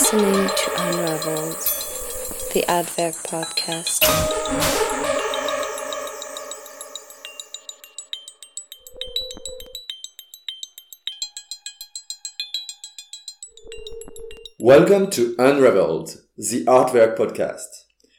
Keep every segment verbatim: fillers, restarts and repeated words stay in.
listening to Unraveled, the Adverb podcast. Welcome to Unraveled, the Artwork podcast.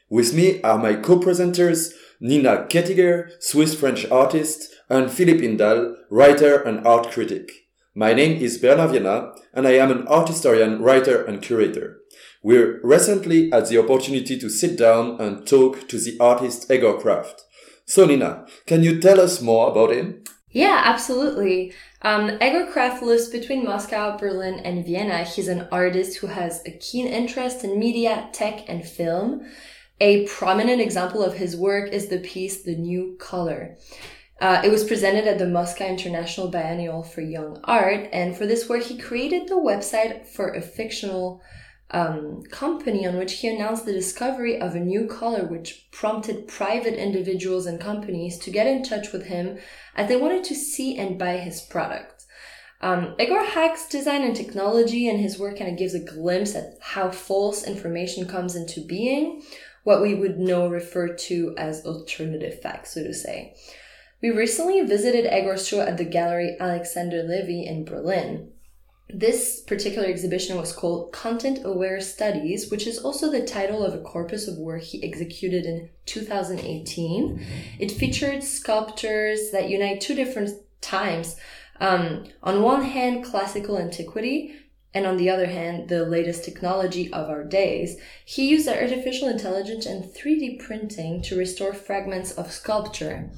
With me are my co-presenters Nina Kettiger, Swiss-French artist, and Philippe Indal, writer and art critic. My name is Bernard Vienna, and I am an art historian, writer, and curator. We recently had the opportunity to sit down and talk to the artist Egor Kraft. So Nina, can you tell us more about him? Yeah, absolutely. Um, Egor Kraft lives between Moscow, Berlin, and Vienna. He's an artist who has a keen interest in media, tech, and film. A prominent example of his work is the piece The New Color. Uh, it was presented at the Moscow International Biennial for Young Art, and for this work, he created the website for a fictional um, company on which he announced the discovery of a new color, which prompted private individuals and companies to get in touch with him as they wanted to see and buy his product. Um, Egor hacks design and technology, and his work kind of gives a glimpse at how false information comes into being, what we would now refer to as alternative facts, so to say. We recently visited Egor's show at the Gallery Alexander Levy in Berlin. This particular exhibition was called Content-Aware Studies, which is also the title of a corpus of work he executed in two thousand eighteen. It featured sculptures that unite two different times. Um, on one hand, classical antiquity, and on the other hand, the latest technology of our days. He used artificial intelligence and three D printing to restore fragments of sculpture.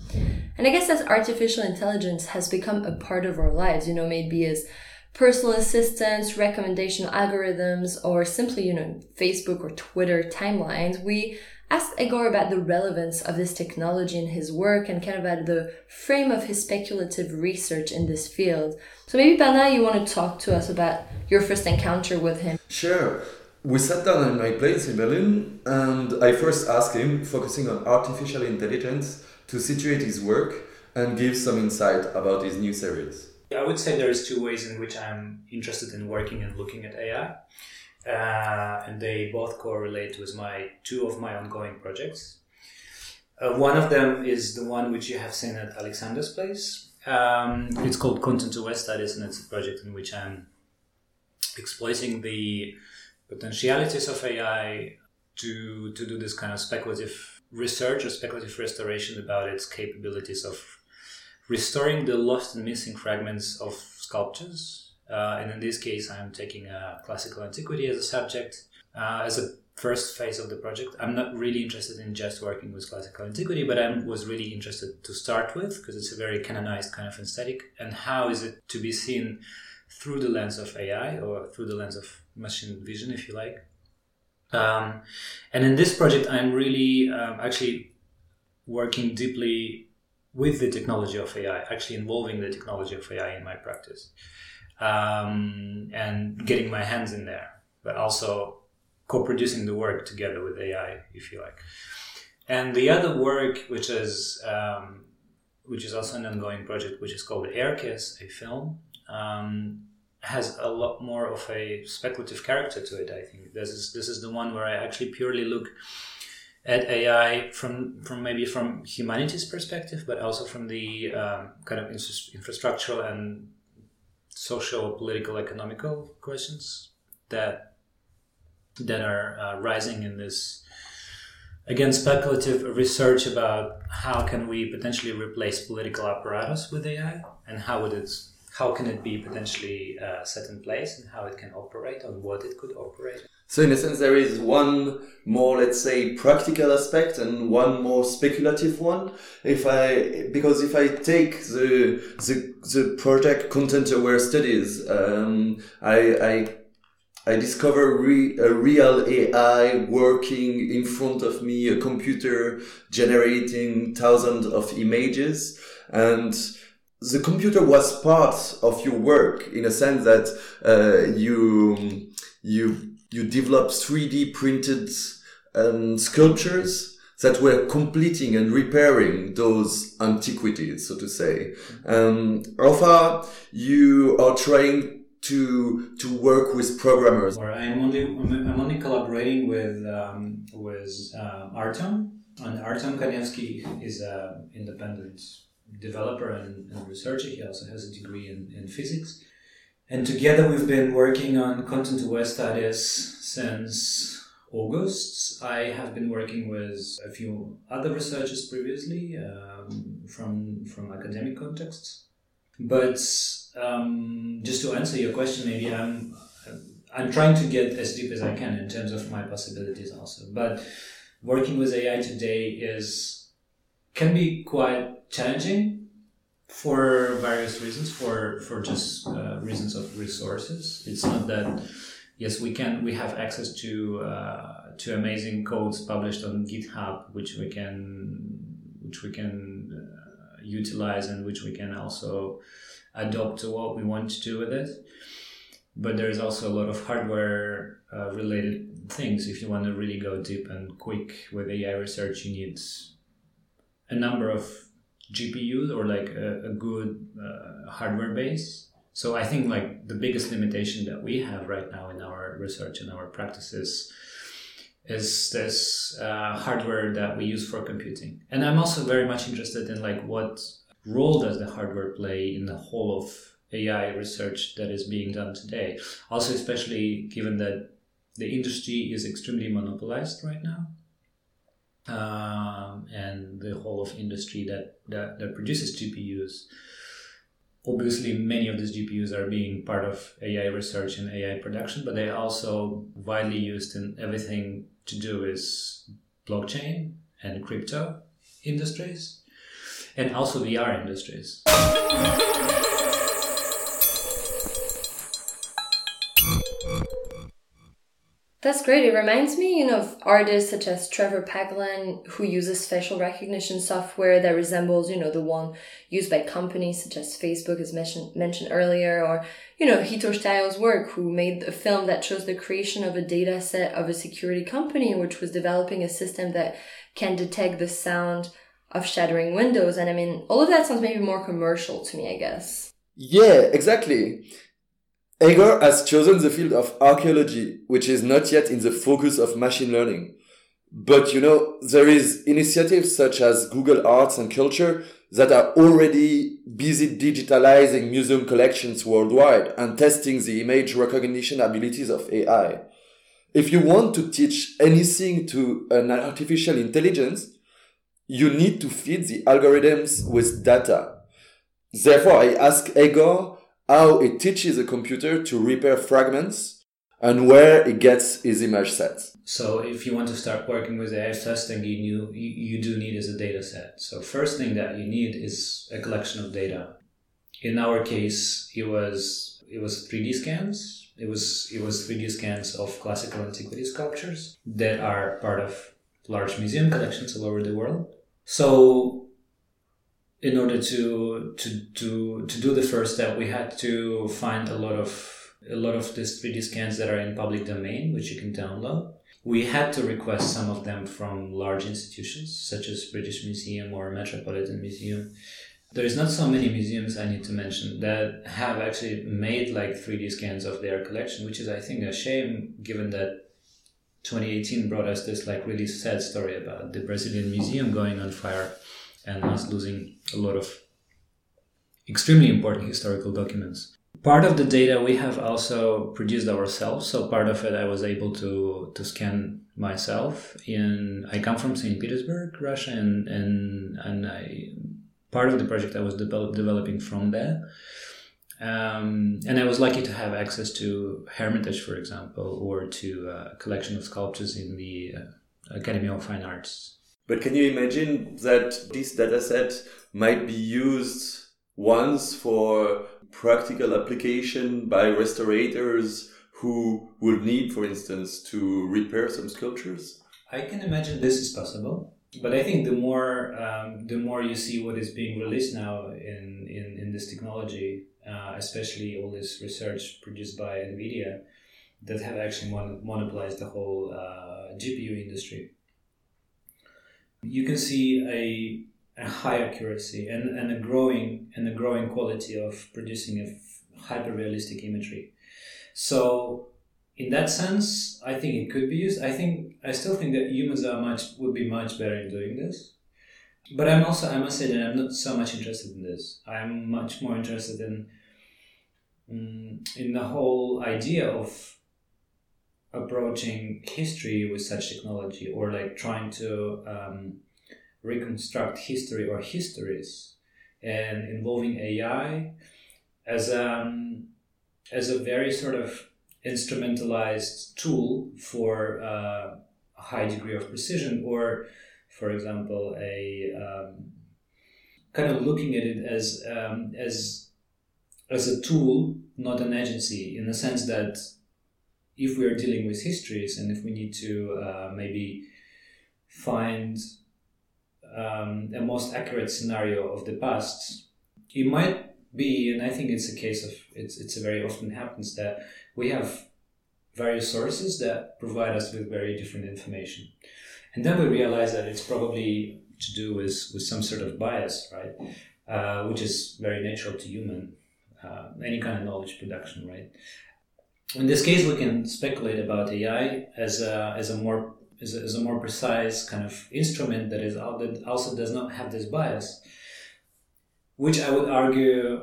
And I guess as artificial intelligence has become a part of our lives, you know, maybe as personal assistants, recommendation algorithms, or simply, you know, Facebook or Twitter timelines, we asked Egor about the relevance of this technology in his work and kind of about the frame of his speculative research in this field. So maybe, Bernard, you want to talk to us about your first encounter with him? Sure. We sat down in my place in Berlin, and I first asked him, focusing on artificial intelligence, to situate his work and give some insight about his new series. I would say there's two ways in which I'm interested in working and looking at A I. Uh, and they both correlate with my two of my ongoing projects. Uh, one of them is the one which you have seen at Alexander's place. Um, it's called Content-Aware Studies, and it's a project in which I'm exploiting the potentialities of A I to, to do this kind of speculative research or speculative restoration about its capabilities of restoring the lost and missing fragments of sculptures. Uh, and in this case, I'm taking uh, classical antiquity as a subject, uh, as a first phase of the project. I'm not really interested in just working with classical antiquity, but I was really interested to start with, because it's a very canonized kind of aesthetic. And how is it to be seen through the lens of A I, or through the lens of machine vision, if you like? Um, and in this project, I'm really um, actually working deeply with the technology of A I, actually involving the technology of A I in my practice. Um, and getting my hands in there, but also co-producing the work together with A I, if you like. And the other work, which is um, which is also an ongoing project, which is called Air Kiss, a film, um, has a lot more of a speculative character to it, I think. This is this is the one where I actually purely look at A I from from maybe from humanities perspective, but also from the um, kind of infrastructural and social, political, economical questions that that are uh, rising in this, again, speculative research about how can we potentially replace political apparatus with A I, and how would it, how can it be potentially uh, set in place, and how it can operate, on what it could operate. So in a sense, there is one more, let's say, practical aspect and one more speculative one. If I, because if I take the the, the project Content-Aware Studies, um, I, I I discover re, a real A I working in front of me, a computer generating thousands of images, and the computer was part of your work in a sense that uh, you you. You developed three D printed um, sculptures that were completing and repairing those antiquities, so to say. Um, Rafa, you are trying to to work with programmers. Or I'm only I'm only collaborating with um, with uh, Artem, and Artem Kanievsky is an independent developer and, and researcher. He also has a degree in, in physics, and together we've been working on Content-Aware Studies since August. I have been working with a few other researchers previously um, from from academic contexts, but um, just to answer your question, maybe I'm I'm trying to get as deep as I can in terms of my possibilities also. But working with A I today is can be quite challenging for various reasons. For for just uh, reasons of resources, it's not that. Yes, we can. We have access to uh, to amazing codes published on GitHub, which we can which we can uh, utilize and which we can also adopt to what we want to do with it. But there is also a lot of hardware uh, related things. If you want to really go deep and quick with A I research, you need a number of G P Us or like a, a good uh, hardware base. So I think like the biggest limitation that we have right now in our research and our practices is this uh, hardware that we use for computing. And I'm also very much interested in like what role does the hardware play in the whole of A I research that is being done today. Also, especially given that the industry is extremely monopolized right now. Um, and the whole of industry that, that, that produces G P Us. Obviously, many of these G P Us are being part of A I research and A I production, but they are also widely used in everything to do with blockchain and crypto industries, and also V R industries. That's great. It reminds me, you know, of artists such as Trevor Paglen, who uses facial recognition software that resembles, you know, the one used by companies such as Facebook, as mentioned mentioned earlier, or, you know, Hitor Steil's work, who made a film that shows the creation of a data set of a security company, which was developing a system that can detect the sound of shattering windows. And I mean, all of that sounds maybe more commercial to me, I guess. Yeah, exactly. Egor has chosen the field of archaeology, which is not yet in the focus of machine learning. But, you know, there is initiatives such as Google Arts and Culture that are already busy digitalizing museum collections worldwide and testing the image recognition abilities of A I. If you want to teach anything to an artificial intelligence, you need to feed the algorithms with data. Therefore, I ask Egor how it teaches a computer to repair fragments and where it gets its image sets. So if you want to start working with A I testing, you, knew, you, you do need is a data set. So first thing that you need is a collection of data. In our case, it was it was three D scans. It was it was three D scans of classical antiquity sculptures that are part of large museum collections all over the world. So in order to, to to to do the first step, we had to find a lot of a lot of these three D scans that are in public domain, which you can download. We had to request some of them from large institutions, such as British Museum or Metropolitan Museum. There is not so many museums I need to mention that have actually made like three D scans of their collection, which is I think a shame, given that twenty eighteen brought us this like really sad story about the Brazilian museum going on fire and us losing a lot of extremely important historical documents. Part of the data we have also produced ourselves, so part of it I was able to, to scan myself. In, I come from Saint Petersburg, Russia, and and, and I, part of the project I was develop, developing from there. Um, and I was lucky to have access to Hermitage, for example, or to a collection of sculptures in the Academy of Fine Arts. But can you imagine that this dataset might be used once for practical application by restaurators who would need, for instance, to repair some sculptures? I can imagine this is possible, but I think the more um, the more you see what is being released now in in, in this technology, uh, especially all this research produced by Nvidia, that have actually mon- monopolized the whole uh, G P U industry. You can see a, a high accuracy and, and a growing and a growing quality of producing a f- hyper-realistic imagery. So in that sense, I think it could be used. I think I still think that humans are much would be much better in doing this. But I'm also I must say that I'm not so much interested in this. I'm much more interested in in the whole idea of approaching history with such technology, or like trying to um, reconstruct history or histories, and involving A I as um as a very sort of instrumentalized tool for uh, a high degree of precision, or, for example, a um, kind of looking at it as um, as as a tool, not an agency, in the sense that if we are dealing with histories and if we need to uh, maybe find um, a most accurate scenario of the past, it might be, and I think it's a case of it's it's a very often happens that we have various sources that provide us with very different information, and then we realize that it's probably to do with with some sort of bias, right? Uh, which is very natural to human uh, any kind of knowledge production, right? In this case, we can speculate about A I as a as a more as a, as a more precise kind of instrument that is out that also does not have this bias, which I would argue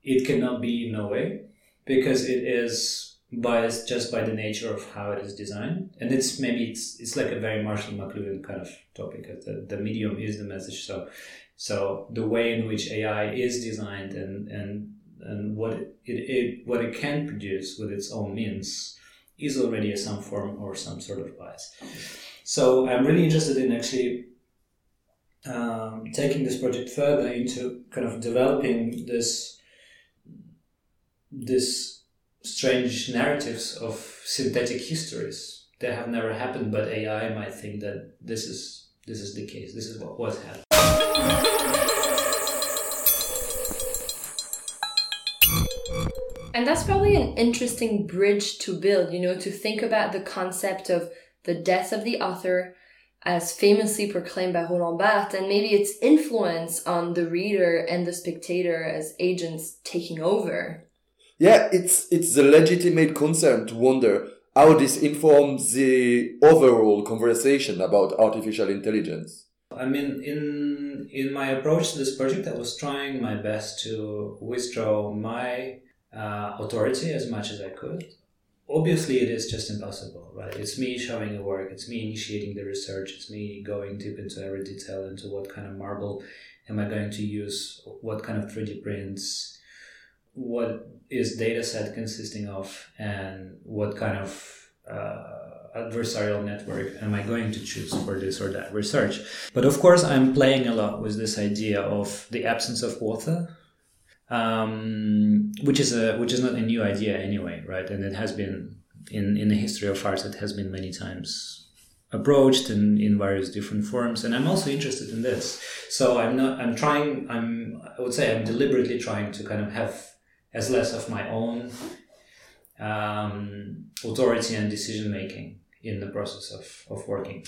it cannot be in a way, because it is biased just by the nature of how it is designed. And it's maybe it's it's like a very Marshall McLuhan kind of topic. The, the medium is the message. So so the way in which A I is designed and and, and what it, it what it can produce with its own means is already some form or some sort of bias. So I'm really interested in actually Um, taking this project further into kind of developing this this strange narratives of synthetic histories that have never happened, but A I might think that this is this is the case. This is what was happening. And that's probably an interesting bridge to build, you know, to think about the concept of the death of the author, as famously proclaimed by Roland Barthes, and maybe its influence on the reader and the spectator as agents taking over. Yeah, it's it's a legitimate concern to wonder how this informs the overall conversation about artificial intelligence. I mean, in in my approach to this project, I was trying my best to withdraw my uh, authority as much as I could. Obviously, it is just impossible, right? It's me showing the work, it's me initiating the research, it's me going deep into every detail, into what kind of marble am I going to use, what kind of three D prints, what is data set consisting of, and what kind of uh, adversarial network am I going to choose for this or that research. But of course, I'm playing a lot with this idea of the absence of author, Um, which is a which is not a new idea anyway, right? And it has been in, in the history of art. It has been many times approached in, in various different forms. And I'm also interested in this, so I'm not. I'm trying. I'm. I would say I'm deliberately trying to kind of have as less of my own um, authority and decision making in the process of, of working.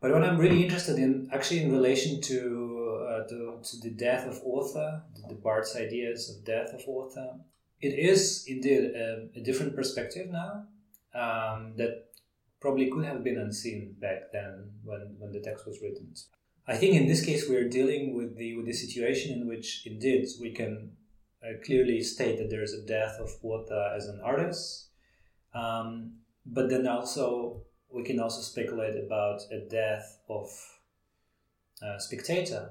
But what I'm really interested in, actually, in relation to. To, to the death of author, the Barthes ideas of death of author. It is indeed a, a different perspective now um, that probably could have been unseen back then when, when the text was written. I think in this case we are dealing with the with the situation in which indeed we can uh, clearly state that there is a death of author as an artist, um, but then also we can also speculate about a death of a spectator.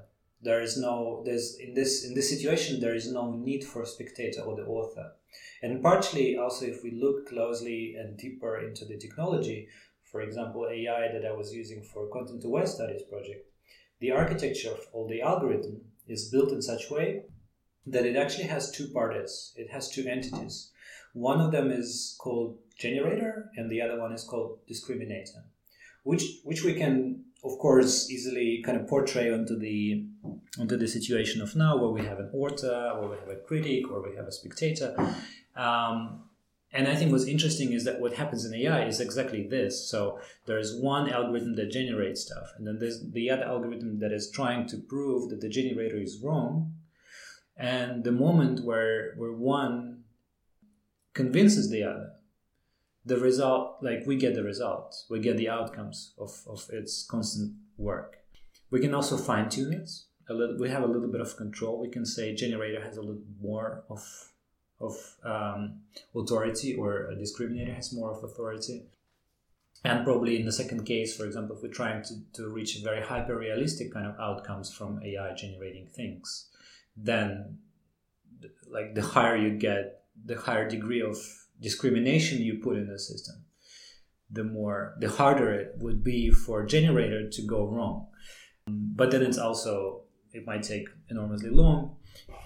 There is no, there's in this in this situation there is no need for a spectator or the author, and partially also if we look closely and deeper into the technology, for example A I that I was using for Content-Aware Studies project, the architecture of all the algorithm is built in such a way that it actually has two parties, it has two entities. One of them is called generator, and the other one is called discriminator, which which we can of course easily kind of portray onto the onto the situation of now, where we have an author, where we have a critic, or we have a spectator. Um, and I think what's interesting is that what happens in A I is exactly this. So there is one algorithm that generates stuff, and then there's the other algorithm that is trying to prove that the generator is wrong. And the moment where where one convinces the other, the result, like we get the results, we get the outcomes of, of its constant work. We can also fine tune it a little. We have a little bit of control. We can say generator has a little more of of um, authority, or a discriminator has more of authority. And probably in the second case, for example, if we're trying to, to reach very hyper-realistic kind of outcomes from A I generating things, then like the higher you get, the higher degree of discrimination you put in the system, the more, the harder it would be for generator to go wrong. But then it's also, it might take enormously long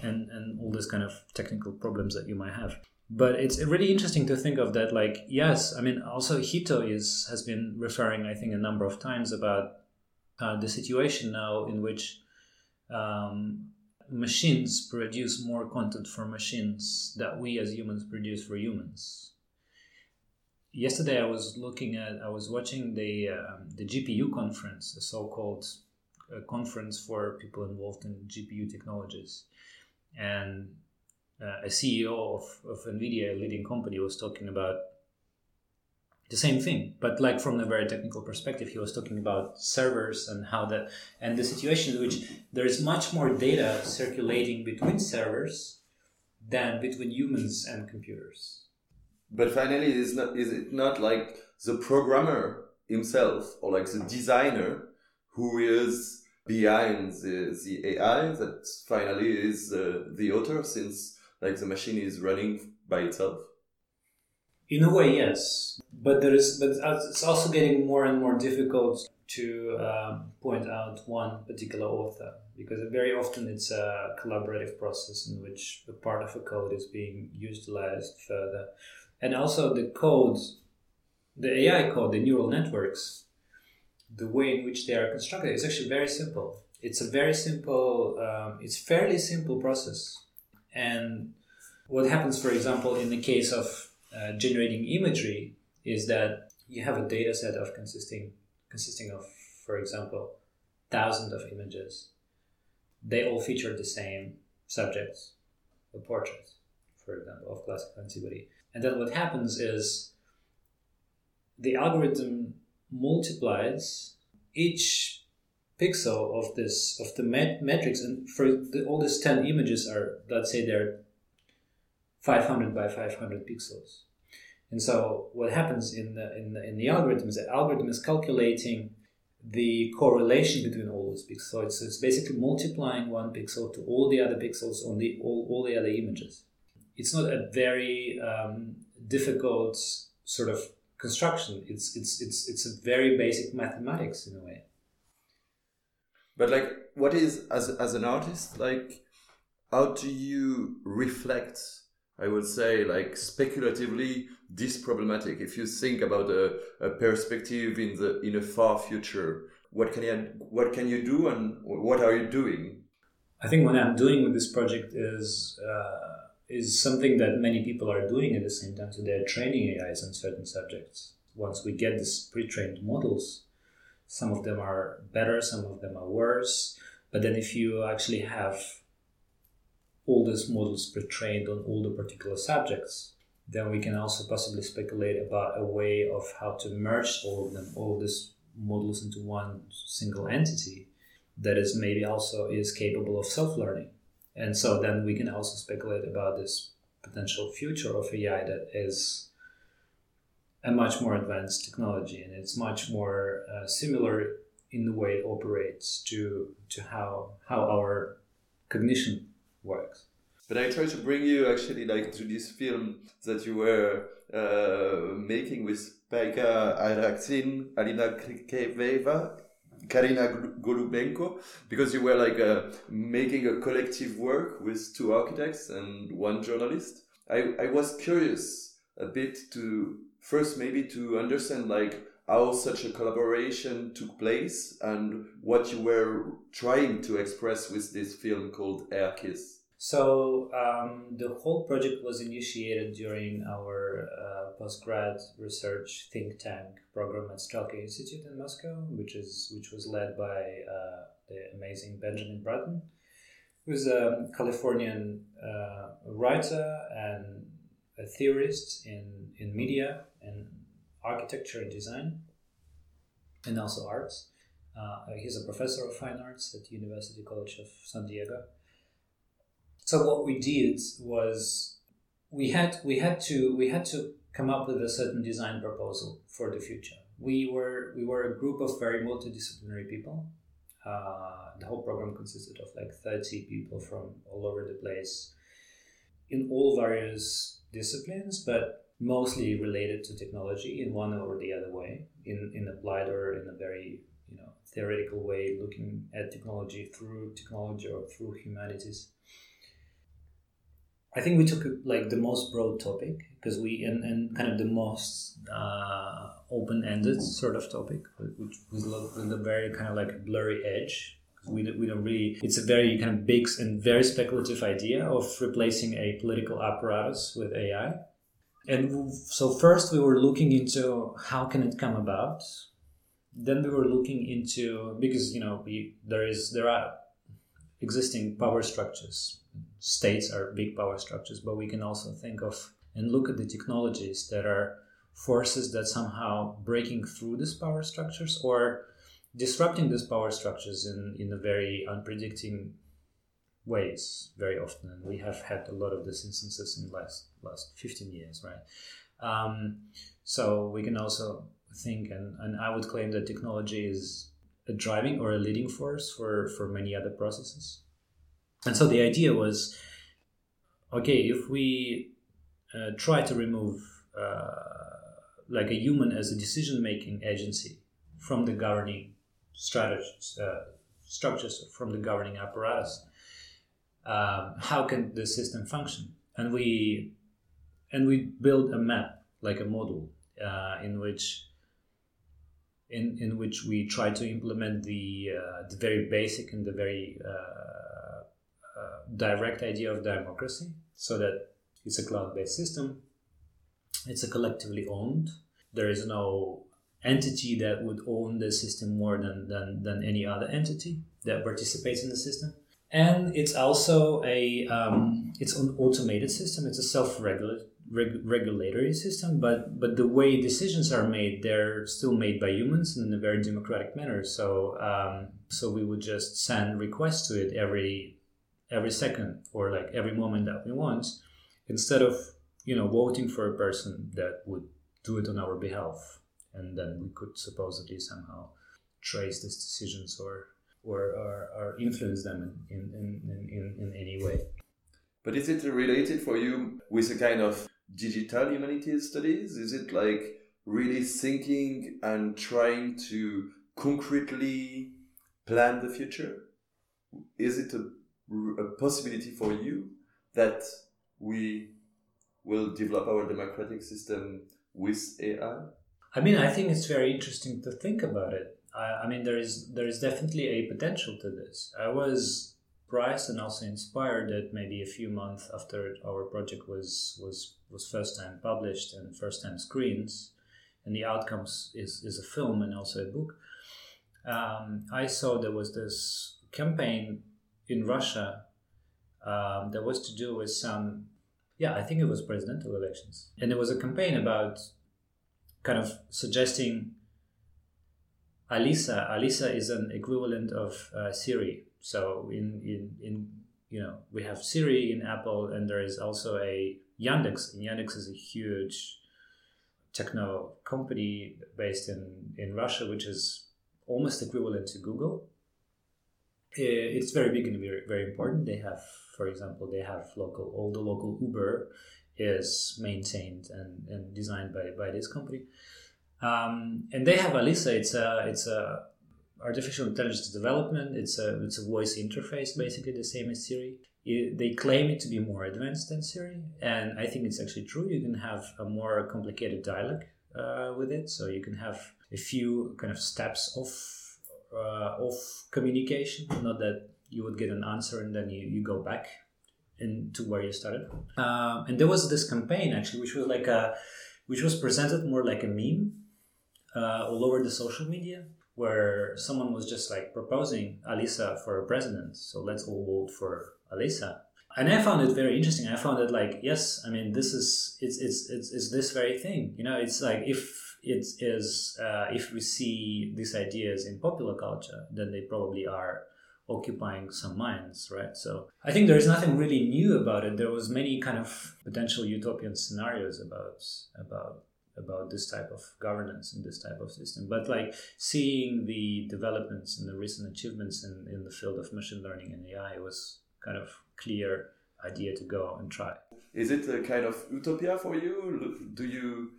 and, and all these kind of technical problems that you might have. But it's really interesting to think of that, like, yes, I mean, also Hito is, has been referring, I think, a number of times about uh, the situation now in which um, machines produce more content for machines that we as humans produce for humans. Yesterday I was looking at, I was watching the uh, the G P U conference, a so-called uh, conference for people involved in G P U technologies. And Uh, a C E O of, of Nvidia, a leading company, was talking about the same thing, but like from a very technical perspective. He was talking about servers and how the, and the situation in which there is much more data circulating between servers than between humans and computers. But finally, is not is it not like the programmer himself or like the designer who is behind the, the A I that finally is uh, the author, since like the machine is running by itself? In a way, yes. But there is, but it's also getting more and more difficult to uh, point out one particular author, because very often it's a collaborative process in which a part of a code is being utilized further. And also the codes, the A I code, the neural networks, the way in which they are constructed is actually very simple. It's a very simple, um, it's fairly simple process. And what happens, for example, in the case of uh, generating imagery, is that you have a data set of consisting consisting of, for example, thousands of images. They all feature the same subjects, a portrait, for example, of classical antiquity. And then what happens is the algorithm multiplies each pixel of this, of the mat- matrix, and for the, all these ten images are, let's say they're five hundred by five hundred pixels. And so what happens in the, in the, in the algorithm is the algorithm is calculating the correlation between all those pixels. So it's, it's basically multiplying one pixel to all the other pixels on the all, all the other images. It's not a very um, difficult sort of construction. It's it's it's it's a very basic mathematics in a way. But like, what is, as as an artist, like, how do you reflect, I would say, like, speculatively this problematic? If you think about a, a perspective in the in a far future, what can you what can you do, and what are you doing? I think what I'm doing with this project is uh, is something that many people are doing at the same time. So they're training A Is on certain subjects. Once we get these pre-trained models, some of them are better, some of them are worse. But then if you actually have all these models pre-trained on all the particular subjects, then we can also possibly speculate about a way of how to merge all of them, all of these models, into one single entity that is maybe also is capable of self-learning. And so then we can also speculate about this potential future of A I that is a much more advanced technology, and it's much more uh, similar in the way it operates to to how how our cognition works. But I try to bring you actually like to this film that you were uh, making with Pekka Arakchin, Alina Krikeveva, Karina Golubenko, because you were like uh, making a collective work with two architects and one journalist. I, I was curious a bit to first, maybe to understand like how such a collaboration took place and what you were trying to express with this film called Air Kiss. So um, the whole project was initiated during our uh, postgrad research think tank program at Strelka Institute in Moscow, which is which was led by uh, the amazing Benjamin Bratton, who's a Californian uh, writer and a theorist in, in media and architecture and design, and also arts. Uh, he's a professor of fine arts at the University College of San Diego. So what we did was we had we had to we had to come up with a certain design proposal for the future. We were we were a group of very multidisciplinary people. Uh, the whole program consisted of like thirty people from all over the place, in all various disciplines, but mostly related to technology in one or the other way, in in applied or in a very you know theoretical way, looking at technology through technology or through humanities. I think we took like the most broad topic because we and, and kind of the most uh, open-ended sort of topic, which was with a very kind of like blurry edge. We don't, we don't really. It's a very kind of big and very speculative idea of replacing a political apparatus with A I. And so first we were looking into how can it come about. Then we were looking into because you know we there is there are existing power structures. States are big power structures, but we can also think of and look at the technologies that are forces that somehow breaking through these power structures or disrupting these power structures in, in a very unpredicting ways very often. And we have had a lot of these instances in the last, last fifteen years, right? Um, so we can also think, and, and I would claim that technology is a driving or a leading force for, for many other processes. And so the idea was, okay, if we uh, try to remove uh, like a human as a decision-making agency from the governing strategies, uh, structures, from the governing apparatus, um, how can the system function? And we and we build a map, like a model, uh, in which in in which we try to implement the uh, the very basic and the very uh, direct idea of democracy, so that it's a cloud-based system, it's a collectively owned, there is no entity that would own the system more than, than, than any other entity that participates in the system. And it's also a um, it's an automated system, it's a self-regulatory reg- regulatory system, but, but the way decisions are made, they're still made by humans in a very democratic manner. So um, so we would just send requests to it every every second or like every moment that we want, instead of, you know, voting for a person that would do it on our behalf. And then we could supposedly somehow trace these decisions or or, or, or influence them in, in, in, in, in any way. But is it related for you with a kind of digital humanities studies? Is it like really thinking and trying to concretely plan the future? Is it a a possibility for you that we will develop our democratic system with A I? I mean, I think it's very interesting to think about it. I, I mean, there is there is definitely a potential to this. I was surprised and also inspired that maybe a few months after our project was was, was first time published and first time screens, and the outcomes is, is a film and also a book, um, I saw there was this campaign in Russia, um, that was to do with some, yeah, I think it was presidential elections. And there was a campaign about kind of suggesting Alisa. Alisa is an equivalent of uh, Siri. So in, in, in, you know, we have Siri in Apple, and there is also a Yandex. And Yandex is a huge techno company based in, in Russia, which is almost equivalent to Google. It's very big and very, very important. They have, for example, they have local, all the local Uber is maintained and, and designed by, by this company. Um, and they have Alisa. It's a, it's a artificial intelligence development. It's a, it's a voice interface, basically the same as Siri. It, they claim it to be more advanced than Siri. And I think it's actually true. You can have a more complicated dialogue uh, with it. So you can have a few kind of steps of Uh, of communication, not that you would get an answer and then you, you go back in to where you started. Um, and there was this campaign actually, which was like a, which was presented more like a meme uh, all over the social media, where someone was just like proposing Alisa for a president. So let's all vote for Alisa. And I found it very interesting. I found it like, yes, I mean, this is, it's, it's, it's, it's this very thing, you know, it's like, if it is, uh, if we see these ideas in popular culture, then they probably are occupying some minds, right? So I think there is nothing really new about it. There was many kind of potential utopian scenarios about, about, about this type of governance and this type of system. But like seeing the developments and the recent achievements in, in the field of machine learning and A I was kind of clear idea to go and try. Is it a kind of utopia for you? Do you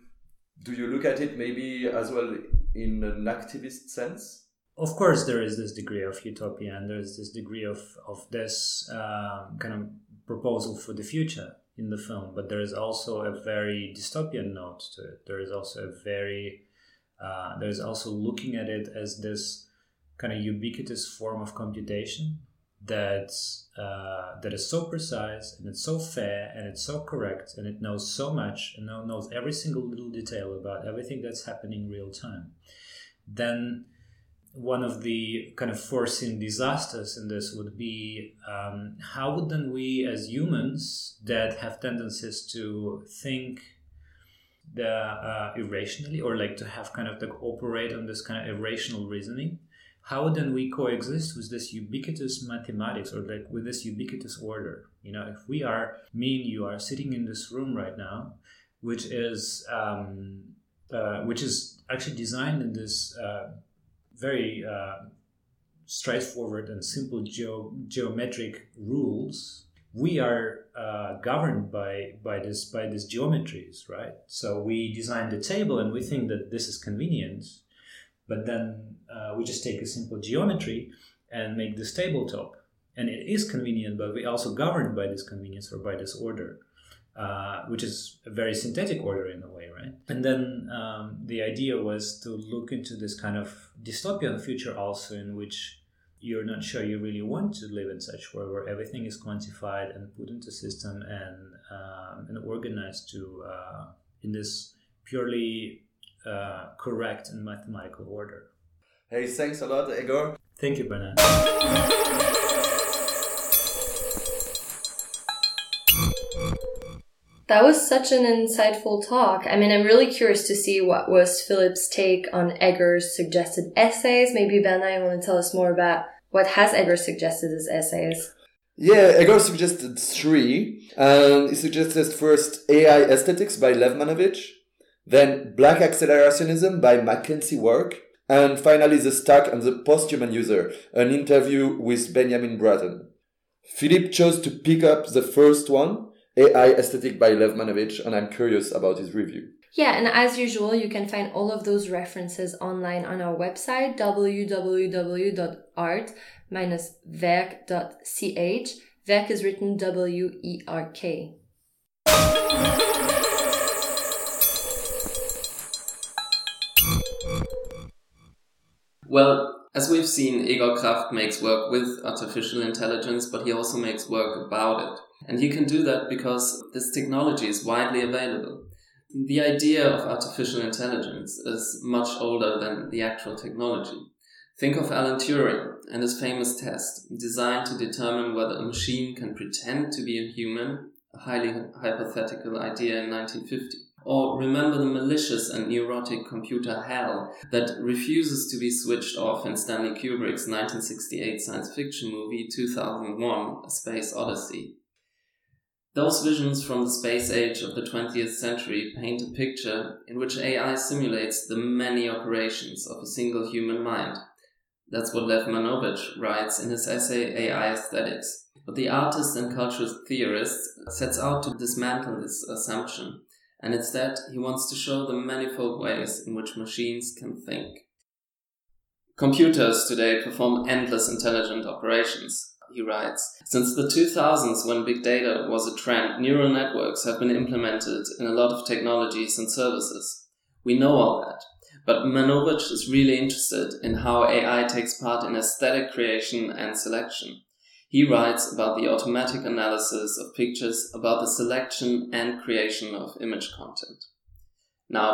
do you look at it maybe as well in an activist sense? Of course, there is this degree of utopia, and there is this degree of, of this uh, kind of proposal for the future in the film, but there is also a very dystopian note to it. There is also a very, uh, there is also looking at it as this kind of ubiquitous form of computation that uh, that is so precise, and it's so fair, and it's so correct, and it knows so much, and it knows every single little detail about everything that's happening real time. Then one of the kind of foreseen disasters in this would be um, how would then we as humans that have tendencies to think the uh, irrationally, or like to have kind of like operate on this kind of irrational reasoning, how then we coexist with this ubiquitous mathematics, or like with this ubiquitous order? You know, if we are, me and you are sitting in this room right now, which is um, uh, which is actually designed in this uh, very uh, straightforward and simple geo- geometric rules. We are uh, governed by by this by these geometries, right? So we design the table and we think that this is convenient. But then uh, we just take a simple geometry and make this tabletop. And it is convenient, but we also governed by this convenience or by this order, uh, which is a very synthetic order in a way, right? And then um, the idea was to look into this kind of dystopian future also, in which you're not sure you really want to live in such a world where everything is quantified and put into system and, um, and organized to uh, in this purely Uh, correct and mathematical order. Hey, thanks a lot, Egor. Thank you, Bernard. That was such an insightful talk. I mean, I'm really curious to see what was Philippe's take on Egor's suggested essays. Maybe Bernard, you want to tell us more about what has Egor suggested as essays? Yeah, Egor suggested three. Um, he suggested first A I Aesthetics by Lev Manovich, then Black Accelerationism by Mackenzie Work, and finally The Stack and the Posthuman User, an interview with Benjamin Bratton. Philippe chose to pick up the first one, A I Aesthetic by Lev Manovich, and I'm curious about his review. Yeah, and as usual, you can find all of those references online on our website, w w w dot art dash werk dot c h. Werk is written W E R K. Well, as we've seen, Egor Kraft makes work with artificial intelligence, but he also makes work about it. And he can do that because this technology is widely available. The idea of artificial intelligence is much older than the actual technology. Think of Alan Turing and his famous test, designed to determine whether a machine can pretend to be a human, a highly hypothetical idea in nineteen fifty. Or remember the malicious and neurotic computer HAL that refuses to be switched off in Stanley Kubrick's nineteen sixty-eight science fiction movie two thousand one, A Space Odyssey. Those visions from the space age of the twentieth century paint a picture in which A I simulates the many operations of a single human mind. That's what Lev Manovich writes in his essay A I Aesthetics. But the artist and cultural theorist sets out to dismantle this assumption. And instead, he wants to show the manifold ways in which machines can think. Computers today perform endless intelligent operations, he writes. Since the two thousands, when big data was a trend, neural networks have been implemented in a lot of technologies and services. We know all that. But Manovich is really interested in how A I takes part in aesthetic creation and selection. He writes about the automatic analysis of pictures, about the selection and creation of image content. Now,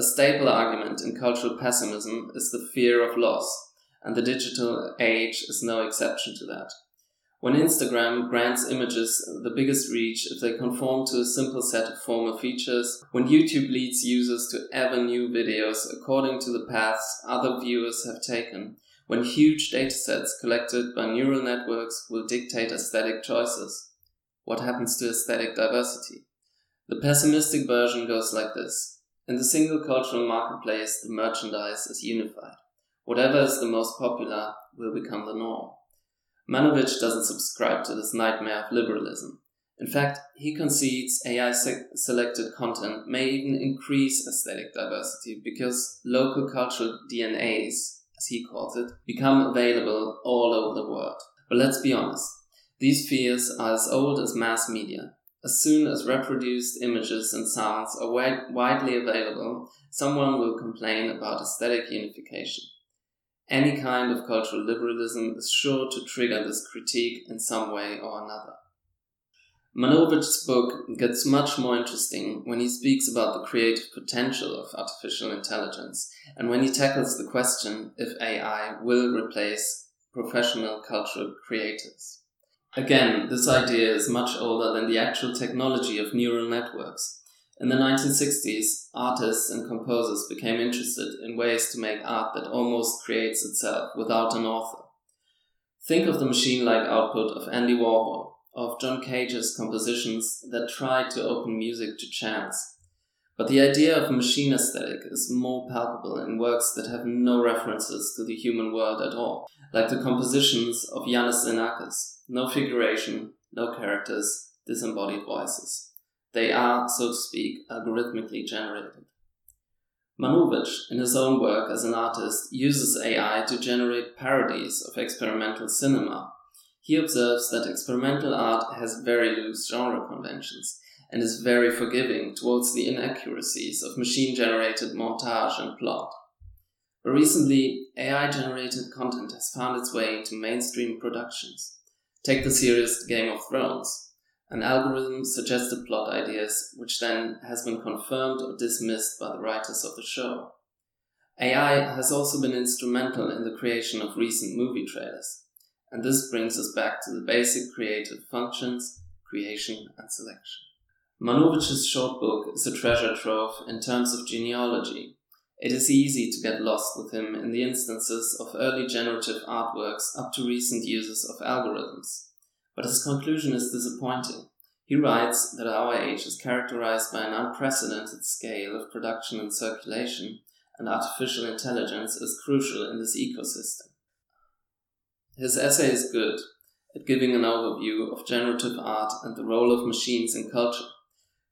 a staple argument in cultural pessimism is the fear of loss, and the digital age is no exception to that. when Instagram grants images the biggest reach if they conform to a simple set of formal features, when YouTube leads users to ever new videos according to the paths other viewers have taken, when huge datasets collected by neural networks will dictate aesthetic choices. What happens to aesthetic diversity? The pessimistic version goes like this. In the single cultural marketplace, the merchandise is unified. Whatever is the most popular will become the norm. Manovich doesn't subscribe to this nightmare of liberalism. In fact, he concedes A I-selected content may even increase aesthetic diversity because local cultural D N As, as he calls it, become available all over the world. But let's be honest, these fears are as old as mass media. As soon as reproduced images and sounds are wide- widely available, someone will complain about aesthetic unification. Any kind of cultural liberalism is sure to trigger this critique in some way or another. Manovich's book gets much more interesting when he speaks about the creative potential of artificial intelligence and when he tackles the question if A I will replace professional cultural creators. Again, this idea is much older than the actual technology of neural networks. In the nineteen sixties, artists and composers became interested in ways to make art that almost creates itself without an author. Think of the machine-like output of Andy Warhol, of John Cage's compositions that tried to open music to chance. But the idea of machine aesthetic is more palpable in works that have no references to the human world at all, like the compositions of Yannis Xenakis. No figuration, no characters, disembodied voices. They are, so to speak, algorithmically generated. Manovich, in his own work as an artist, uses A I to generate parodies of experimental cinema. He observes that experimental art has very loose genre conventions and is very forgiving towards the inaccuracies of machine-generated montage and plot. But recently, A I-generated content has found its way into mainstream productions. Take the series Game of Thrones. An algorithm suggested plot ideas, which then has been confirmed or dismissed by the writers of the show. A I has also been instrumental in the creation of recent movie trailers. And this brings us back to the basic creative functions, creation and selection. Manovich's short book is a treasure trove in terms of genealogy. It is easy to get lost with him in the instances of early generative artworks up to recent uses of algorithms. But his conclusion is disappointing. He writes that our age is characterized by an unprecedented scale of production and circulation, and artificial intelligence is crucial in this ecosystem. His essay is good at giving an overview of generative art and the role of machines in culture,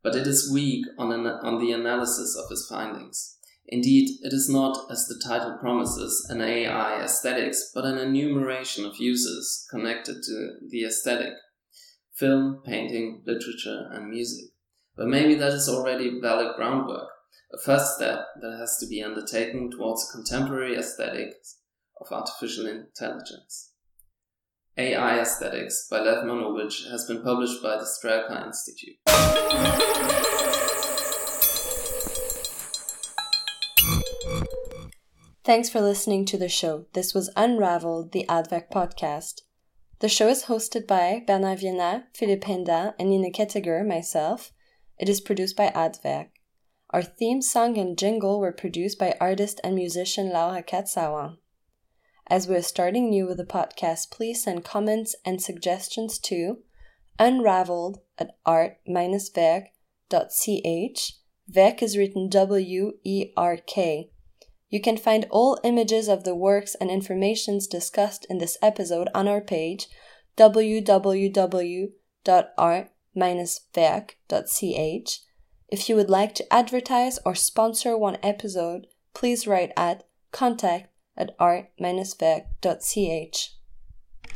but it is weak on, an, on the analysis of his findings. Indeed, it is not, as the title promises, an A I aesthetics, but an enumeration of uses connected to the aesthetic. Film, painting, literature, and music. But maybe that is already valid groundwork, a first step that has to be undertaken towards contemporary aesthetics of artificial intelligence. A I Aesthetics by Lev Manovich has been published by the Strelka Institute. Thanks for listening to the show. This was Unraveled, the ADVAC podcast. The show is hosted by Bernard Vienna, Philippe Indal, and Nina Kettiger, myself. It is produced by ADVAC. Our theme song and jingle were produced by artist and musician Laura Katsawan. As we are starting new with the podcast, please send comments and suggestions to unraveled at art dash vec dot c h. Vec is written W E R K. You can find all images of the works and informations discussed in this episode on our page w w w dot art dash vec dot c h. If you would like to advertise or sponsor one episode, please write at contact at art dash vec dot c h.